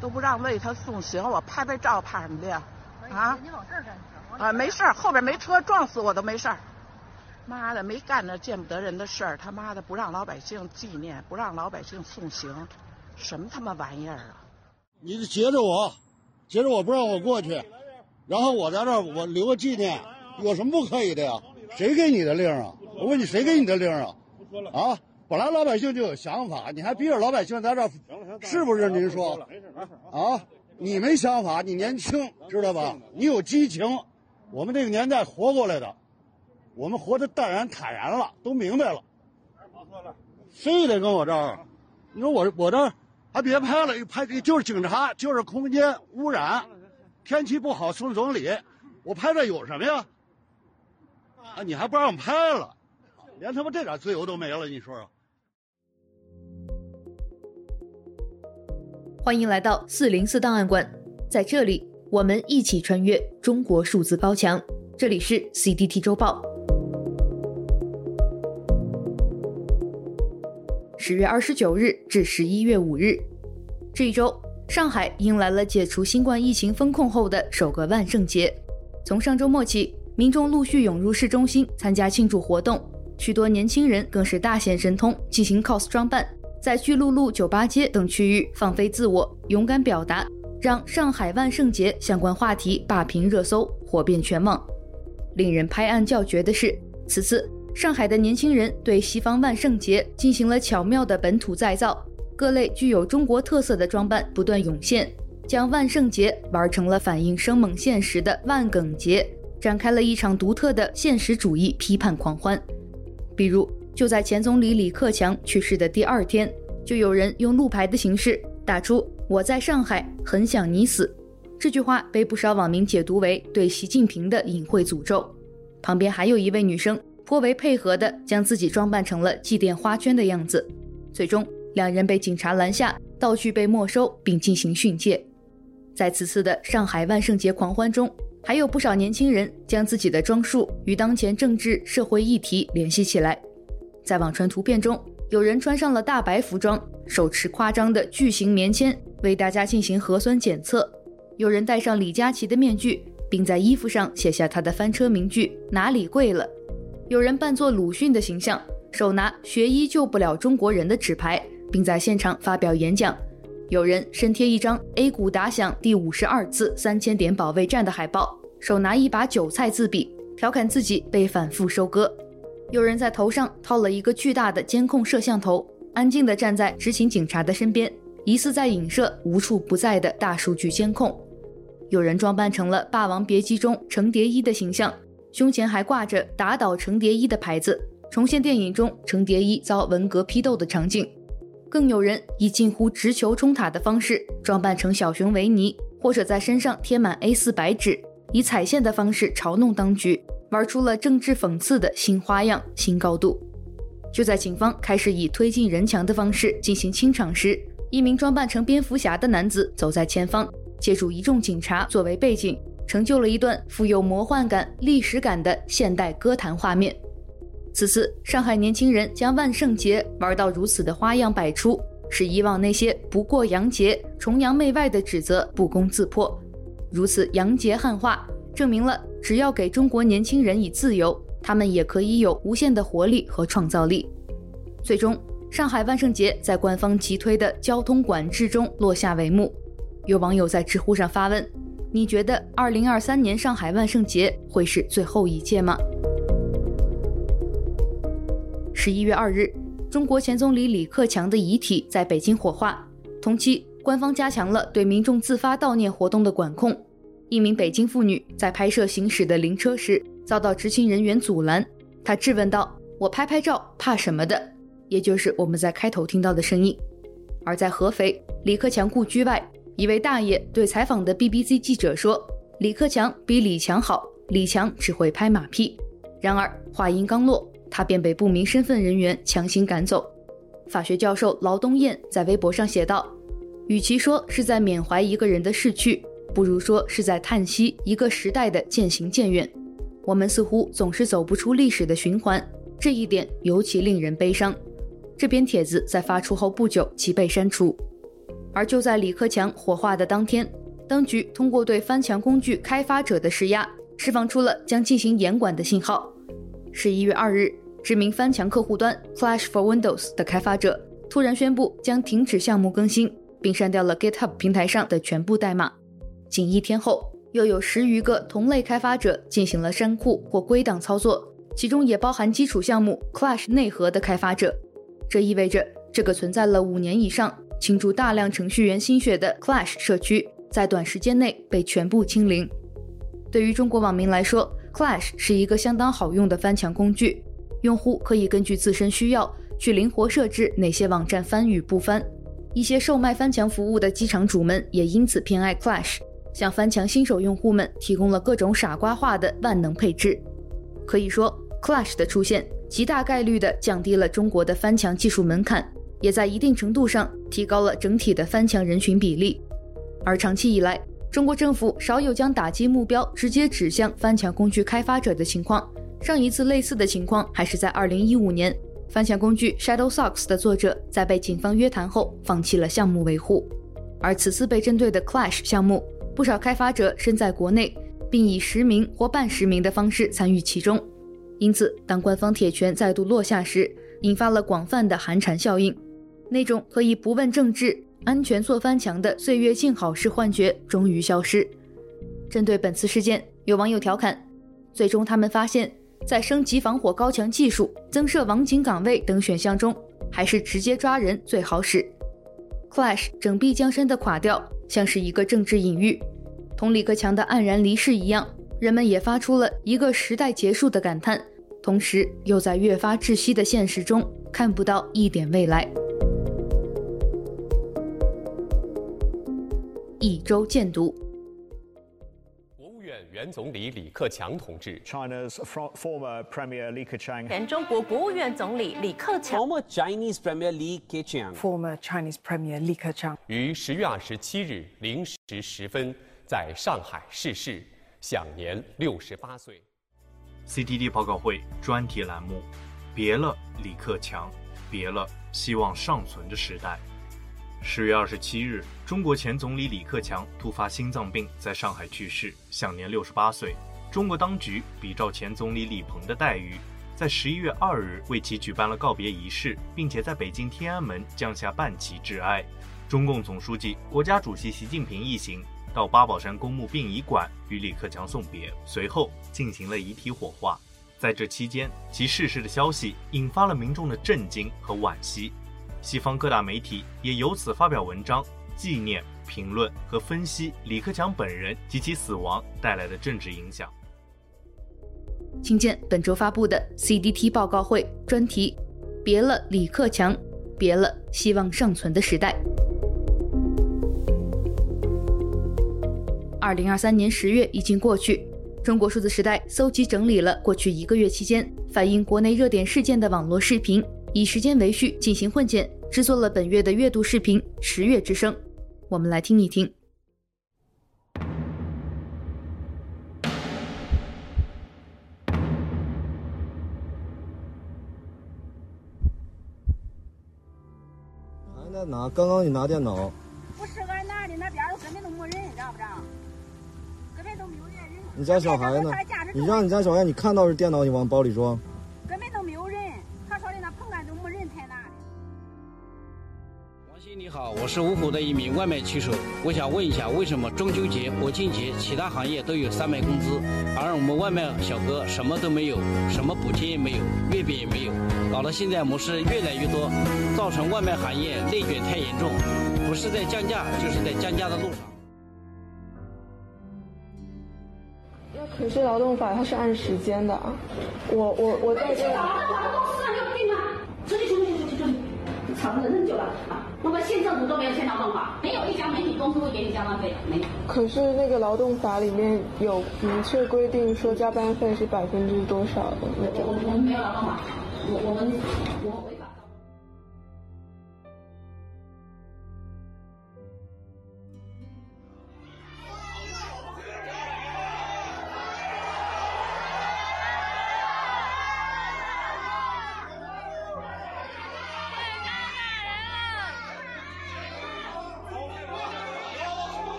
都不让为他送行，我拍拍照怕什么的呀？啊？你往这儿干去？啊，没事儿，后边没车撞死我都没事儿。妈的，没干那见不得人的事儿，他妈的不让老百姓纪念，不让老百姓送行，什么他妈玩意儿啊！你截着我，截着我不让我过去，然后我在这儿我留个纪念，有什么不可以的呀？谁给你的令啊？我问你，谁给你的令啊？啊！本来老百姓就有想法，你还逼着老百姓在这，是不是？您说，啊，你没想法，你年轻，知道吧？你有激情，我们这个年代活过来的，我们活得淡然坦然了，都明白了。非得跟我这儿，你说我这儿还别拍了，拍就是警察，就是空间污染，天气不好送总理，我拍这有什么呀？啊，你还不让拍了，连他妈这点自由都没了，你说说。欢迎来到404档案馆，在这里我们一起穿越中国数字高墙。这里是 CDT 周报。10月29日至11月5日，这一周，上海迎来了解除新冠疫情封控后的首个万圣节。从上周末起，民众陆续涌入市中心参加庆祝活动，许多年轻人更是大显神通，进行 cos 装扮。在巨鹿路、酒吧街等区域放飞自我，勇敢表达，让上海万圣节相关话题霸屏热搜，火遍全网。令人拍案叫绝的是，此次上海的年轻人对西方万圣节进行了巧妙的本土再造，各类具有中国特色的装扮不断涌现，将万圣节玩成了反映生猛现实的万梗节，展开了一场独特的现实主义批判狂欢。比如就在前总理李克强去世的第二天，就有人用路牌的形式打出“我在上海，很想你死”这句话，被不少网民解读为对习近平的隐晦诅咒。旁边还有一位女生颇为配合地将自己装扮成了祭奠花圈的样子，最终两人被警察拦下，道具被没收并进行训诫。在此次的上海万圣节狂欢中，还有不少年轻人将自己的装束与当前政治社会议题联系起来。在网传图片中，有人穿上了大白服装，手持夸张的巨型棉签为大家进行核酸检测，有人戴上李佳琦的面具，并在衣服上写下他的翻车名句“哪里贵了”，有人扮作鲁迅的形象，手拿“学医救不了中国人”的纸牌，并在现场发表演讲，有人身贴一张 A 股打响第52次3000点保卫战的海报，手拿一把韭菜自比，调侃自己被反复收割，有人在头上套了一个巨大的监控摄像头，安静地站在执勤警察的身边，疑似在影射无处不在的大数据监控。有人装扮成了《霸王别姬》中程蝶衣的形象，胸前还挂着打倒程蝶衣的牌子，重现电影中程蝶衣遭文革批斗的场景。更有人以近乎直球冲塔的方式装扮成小熊维尼，或者在身上贴满 A4 白纸，以踩线的方式嘲弄当局，玩出了政治讽刺的新花样、新高度。就在警方开始以推进人墙的方式进行清场时，一名装扮成蝙蝠侠的男子走在前方，借助一众警察作为背景，成就了一段富有魔幻感、历史感的现代歌坛画面。此次上海年轻人将万圣节玩到如此的花样百出，使以往那些不过洋节、崇洋媚外的指责不攻自破。如此洋节汉化，证明了只要给中国年轻人以自由，他们也可以有无限的活力和创造力。最终，上海万圣节在官方急推的交通管制中落下帷幕。有网友在知乎上发问：“你觉得2023年上海万圣节会是最后一届吗？”11月2日，中国前总理李克强的遗体在北京火化。同期，官方加强了对民众自发悼念活动的管控。一名北京妇女在拍摄行驶的灵车时遭到执勤人员阻拦，她质问道：“我拍拍照怕什么的？”也就是我们在开头听到的声音。而在合肥李克强故居外，一位大爷对采访的 BBC 记者说：“李克强比李强好，李强只会拍马屁。”然而话音刚落，他便被不明身份人员强行赶走。法学教授劳东燕在微博上写道：“与其说是在缅怀一个人的逝去，不如说是在叹息一个时代的渐行渐远，我们似乎总是走不出历史的循环，这一点尤其令人悲伤。”这篇帖子在发出后不久即被删除。而就在李克强火化的当天，当局通过对翻墙工具开发者的施压，释放出了将进行严管的信号。11月2日，知名翻墙客户端 Clash for Windows 的开发者突然宣布将停止项目更新，并删掉了 GitHub 平台上的全部代码。仅一天后，又有10余个同类开发者进行了删库或归档操作，其中也包含基础项目 Clash 内核的开发者。这意味着这个存在了5年以上、倾注大量程序员心血的 Clash 社区在短时间内被全部清零。对于中国网民来说， Clash 是一个相当好用的翻墙工具，用户可以根据自身需要去灵活设置哪些网站翻与不翻。一些售卖翻墙服务的机场主们也因此偏爱 Clash， 向翻墙新手用户们提供了各种傻瓜化的万能配置。可以说， Clash 的出现极大概率地降低了中国的翻墙技术门槛，也在一定程度上提高了整体的翻墙人群比例。而长期以来，中国政府少有将打击目标直接指向翻墙工具开发者的情况，上一次类似的情况还是在2015年，翻墙工具 Shadowsocks 的作者在被警方约谈后放弃了项目维护。而此次被针对的 Clash 项目，不少开发者身在国内，并以实名或半实名的方式参与其中。因此，当官方铁拳再度落下时，引发了广泛的寒蝉效应。那种可以不问政治、安全做翻墙的岁月静好式幻觉终于消失。针对本次事件，有网友调侃，最终他们发现，在升级防火高墙技术、增设网警岗位等选项中，还是直接抓人最好使。 Clash 整壁江山的垮掉像是一个政治隐喻，同李克强的黯然离世一样，人们也发出了一个时代结束的感叹，同时又在越发窒息的现实中看不到一点未来。一周见读。原总理李克强同志，前中国国务院总理李克强，former Chinese Premier Li Keqiang，于10月27日0时10分在上海逝世，享年68岁。CDT 报告会专题栏目：别了李克强，别了希望尚存的时代。10月27日，中国前总理李克强突发心脏病在上海去世，享年68岁。中国当局比照前总理李鹏的待遇，在11月2日为其举办了告别仪式，并且在北京天安门降下半旗致哀。中共总书记、国家主席习近平一行到八宝山公墓殡仪馆与李克强送别，随后进行了遗体火化。在这期间，其逝世的消息引发了民众的震惊和惋惜。西方各大媒体也由此发表文章纪念、评论和分析李克强本人及其死亡带来的政治影响。请见本周发布的 CDT 报告会专题：别了李克强，别了希望尚存的时代。2023年10月已经过去，中国数字时代搜集整理了过去1个月期间反映国内热点事件的网络视频，以时间为序进行混剪，制作了本月的月度视频《十月之声》，我们来听一听。拿刚刚你拿电脑？不是，俺那里那边儿根本都没人，让不让？根本都没有人。你家小孩呢？你让你家小孩，你看到是电脑，你往包里装。你好，我是芜湖的一名外卖骑手，我想问一下，为什么中秋节、国庆节其他行业都有3倍工资，而我们外卖小哥什么都没有，什么补贴也没有，月饼也没有，搞得现在模式越来越多，造成外卖行业内卷太严重，不是在降价就是在降价的路上。那可是劳动法它是按时间的啊，我在这吵了很久了啊！我们县政府都没有签劳动法，没有一家媒体公司会给你加班费，没有。可是那个劳动法里面有明确规定说加班费是% 多少的那种。我们没有劳动法，我们违法。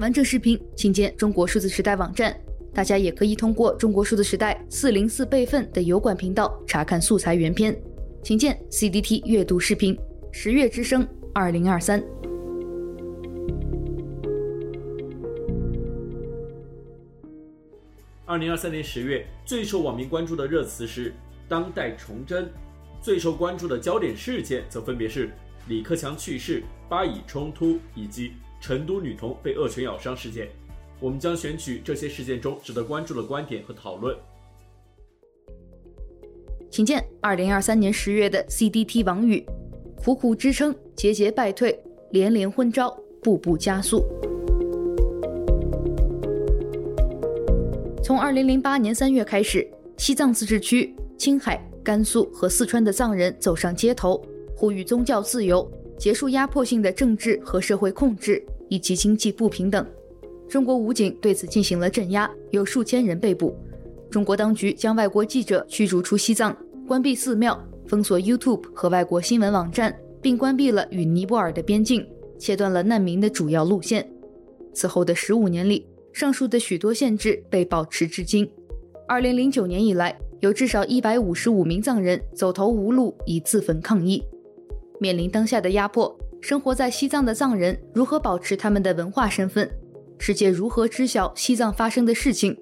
完整视频请见中国数字时代网站。大家也可以通过中国数字时代404备份的油管频道查看素材原片，请见 CDT 阅读视频十月之声2023。2023年10月，最受网民关注的热词是当代崇祯，最受关注的焦点事件则分别是李克强去世、巴以冲突以及成都女童被恶犬咬伤事件。我们将选取这些事件中值得关注的观点和讨论，请见2023年10月的 CDT 网语：苦苦支撑，节节败退，连连昏招，步步加速。从2008年3月开始，西藏自治区、青海、甘肃和四川的藏人走上街头，呼吁宗教自由，结束压迫性的政治和社会控制以及经济不平等。中国武警对此进行了镇压，有数千人被捕。中国当局将外国记者驱逐出西藏，关闭寺庙，封锁 YouTube 和外国新闻网站，并关闭了与尼泊尔的边境，切断了难民的主要路线。此后的15年里，上述的许多限制被保持至今。2009年以来，有至少155名藏人走投无路以自焚抗议。面临当下的压迫，生活在西藏的藏人如何保持他们的文化身份？世界如何知晓西藏发生的事情？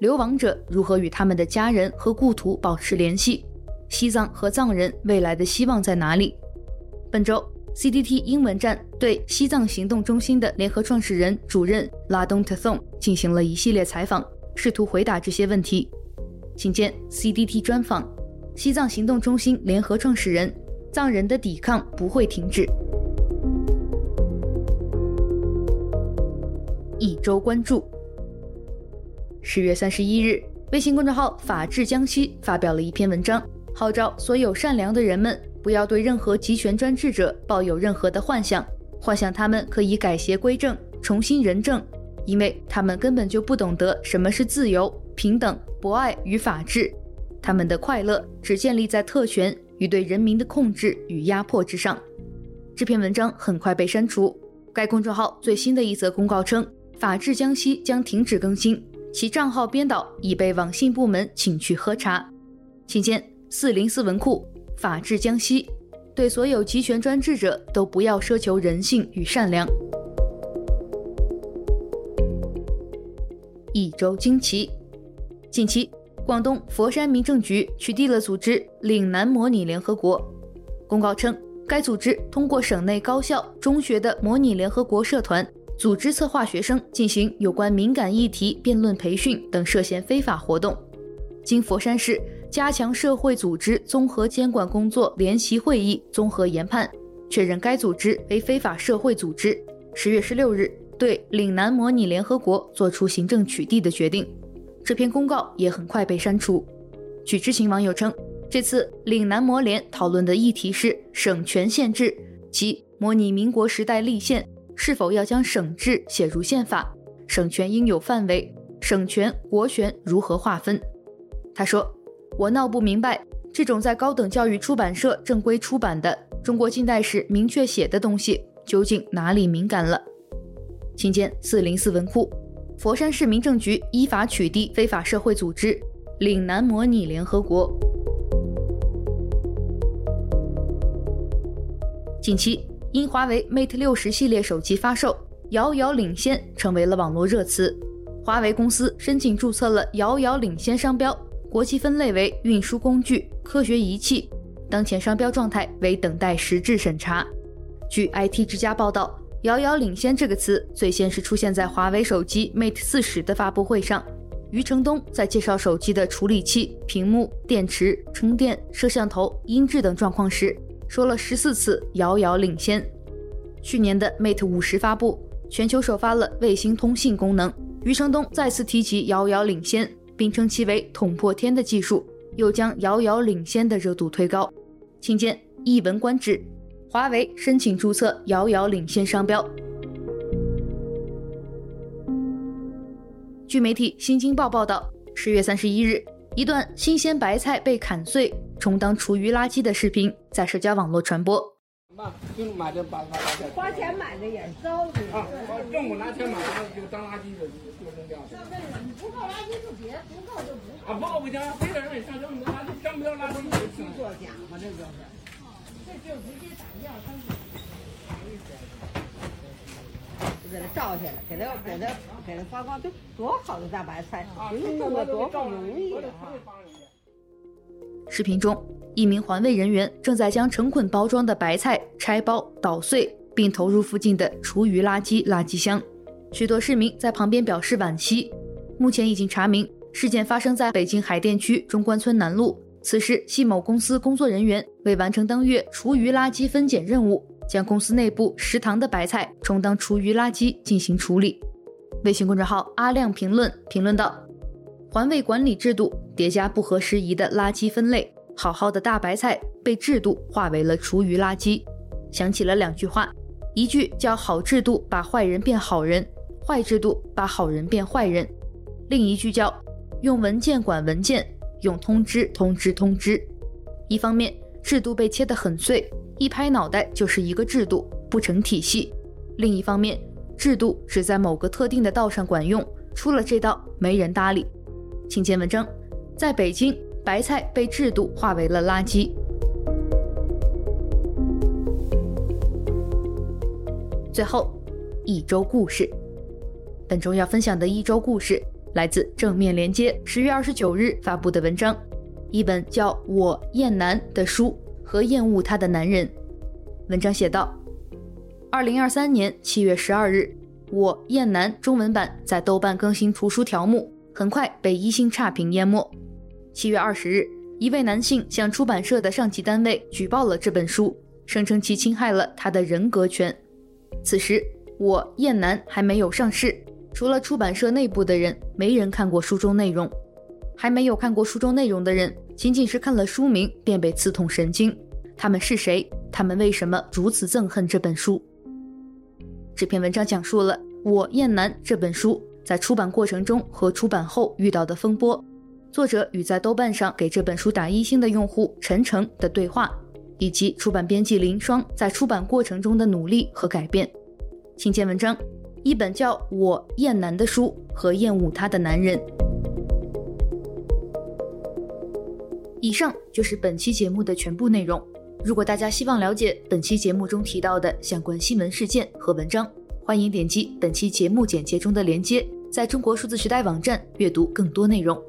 流亡者如何与他们的家人和故土保持联系？西藏和藏人未来的希望在哪里？本周 CDT 英文站对西藏行动中心的联合创始人、主任拉东特松进行了一系列采访，试图回答这些问题。请见 CDT 专访：西藏行动中心联合创始人，藏人的抵抗不会停止。一周关注。10月31日，微信公众号法治江西发表了一篇文章，号召所有善良的人们不要对任何集权专制者抱有任何的幻想，幻想他们可以改邪归正，重新仁政，因为他们根本就不懂得什么是自由、平等、博爱与法治，他们的快乐只建立在特权与对人民的控制与压迫之上。这篇文章很快被删除。该公众号最新的一则公告称，法治江西将停止更新，其账号编导已被网信部门请去喝茶。请见404文库法治江西，对所有集权专制者都不要奢求人性与善良。一周惊奇。近期，广东佛山民政局取缔了组织岭南模拟联合国。公告称，该组织通过省内高校、中学的模拟联合国社团，组织策划学生进行有关敏感议题辩论培训等涉嫌非法活动。经佛山市加强社会组织综合监管工作联席会议综合研判，确认该组织为非法社会组织。10月16日，对岭南模拟联合国作出行政取缔的决定。这篇公告也很快被删除。据知情网友称，这次岭南模联讨论的议题是省权县制，即模拟民国时代立宪是否要将省制写入宪法，省权应有范围，省权、国权如何划分。他说，我闹不明白，这种在高等教育出版社正规出版的中国近代史明确写的东西究竟哪里敏感了。请见404文库佛山市民政局依法取缔非法社会组织岭南模拟联合国。近期，因华为 Mate60 系列手机发售，遥遥领先成为了网络热词。华为公司申请注册了遥遥领先商标，国旗分类为运输工具、科学仪器，当前商标状态为等待实质审查。据 IT 之家报道，遥遥领先这个词最先是出现在华为手机 Mate40 的发布会上，余承东在介绍手机的处理器、屏幕、电池、充电、摄像头、音质等状况时说了14次遥遥领先。去年的 Mate50 发布，全球首发了卫星通信功能，余承东再次提及遥遥领先，并称其为捅破天的技术，又将遥遥领先的热度推高。请见一文观止，华为申请注册遥遥领先商标。据媒体新京报报道，10月31日，一段新鲜白菜被砍碎充当厨余垃圾的视频在社交网络传播。就买的800块钱。花钱买的也糟践啊！政府拿钱买的就当垃圾就扔掉。你不够垃圾就别，不够就不够。啊，不够不行，非得让你上这么多垃圾，上不了垃圾你就去做假嘛，这就是。这就直接打掉，他没意思。 给它照下来，给它发光，就多好的大白菜！人家种的多不容易啊！视频中，一名环卫人员正在将成捆包装的白菜拆包、捣碎，并投入附近的厨余垃圾箱。许多市民在旁边表示惋惜。目前已经查明，事件发生在北京海淀区中关村南路。此时，系某公司工作人员为完成当月厨余垃圾分拣任务。 将公司内部食堂的白菜充当厨余垃圾进行处理。微信公众号阿亮评论道：“环卫管理制度叠加不合时宜的垃圾分类，好好的大白菜被制度化为了厨余垃圾。”想起了两句话，一句叫“好制度把坏人变好人，坏制度把好人变坏人”，另一句叫“用文件管文件，用通知”。一方面，制度被切得很碎。 一拍脑袋就是一个制度，不成体系。另一方面，制度只在某个特定的道上管用，出了这道没人搭理。请见文章：在北京，白菜被制度化为了垃圾。最后，一周故事。本周要分享的一周故事来自正面连接10月29日发布的文章，一本叫《我厌男》的书。 和厌恶他的男人。文章写道：2023年7月12日，我厌男中文版在豆瓣更新图书条目，很快被1星差评淹没。7月20日，一位男性向出版社的上级单位举报了这本书，声称其侵害了他的人格权。此时，我厌男还没有上市，除了出版社内部的人，没人看过书中内容。还没有看过书中内容的人。 仅仅是看了书名便被刺痛神经，他们是谁？他们为什么如此憎恨这本书？这篇文章讲述了《我厌男》这本书在出版过程中和出版后遇到的风波，作者与在豆瓣上给这本书打1星的用户陈诚的对话，以及出版编辑林霜在出版过程中的努力和改变。请见文章：一本叫《我厌男》的书和厌恶他的男人。 以上就是本期节目的全部内容。如果大家希望了解本期节目中提到的相关新闻事件和文章，欢迎点击本期节目简介中的连接，在中国数字时代网站阅读更多内容。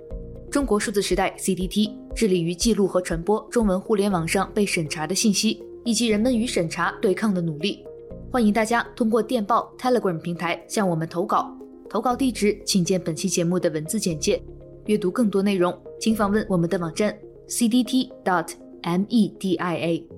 中国数字时代 CDT 致力于记录和传播中文互联网上被审查的信息，以及人们与审查对抗的努力。欢迎大家通过电报 Telegram 平台向我们投稿，投稿地址请见本期节目的文字简介。阅读更多内容，请访问我们的网站。cdt.media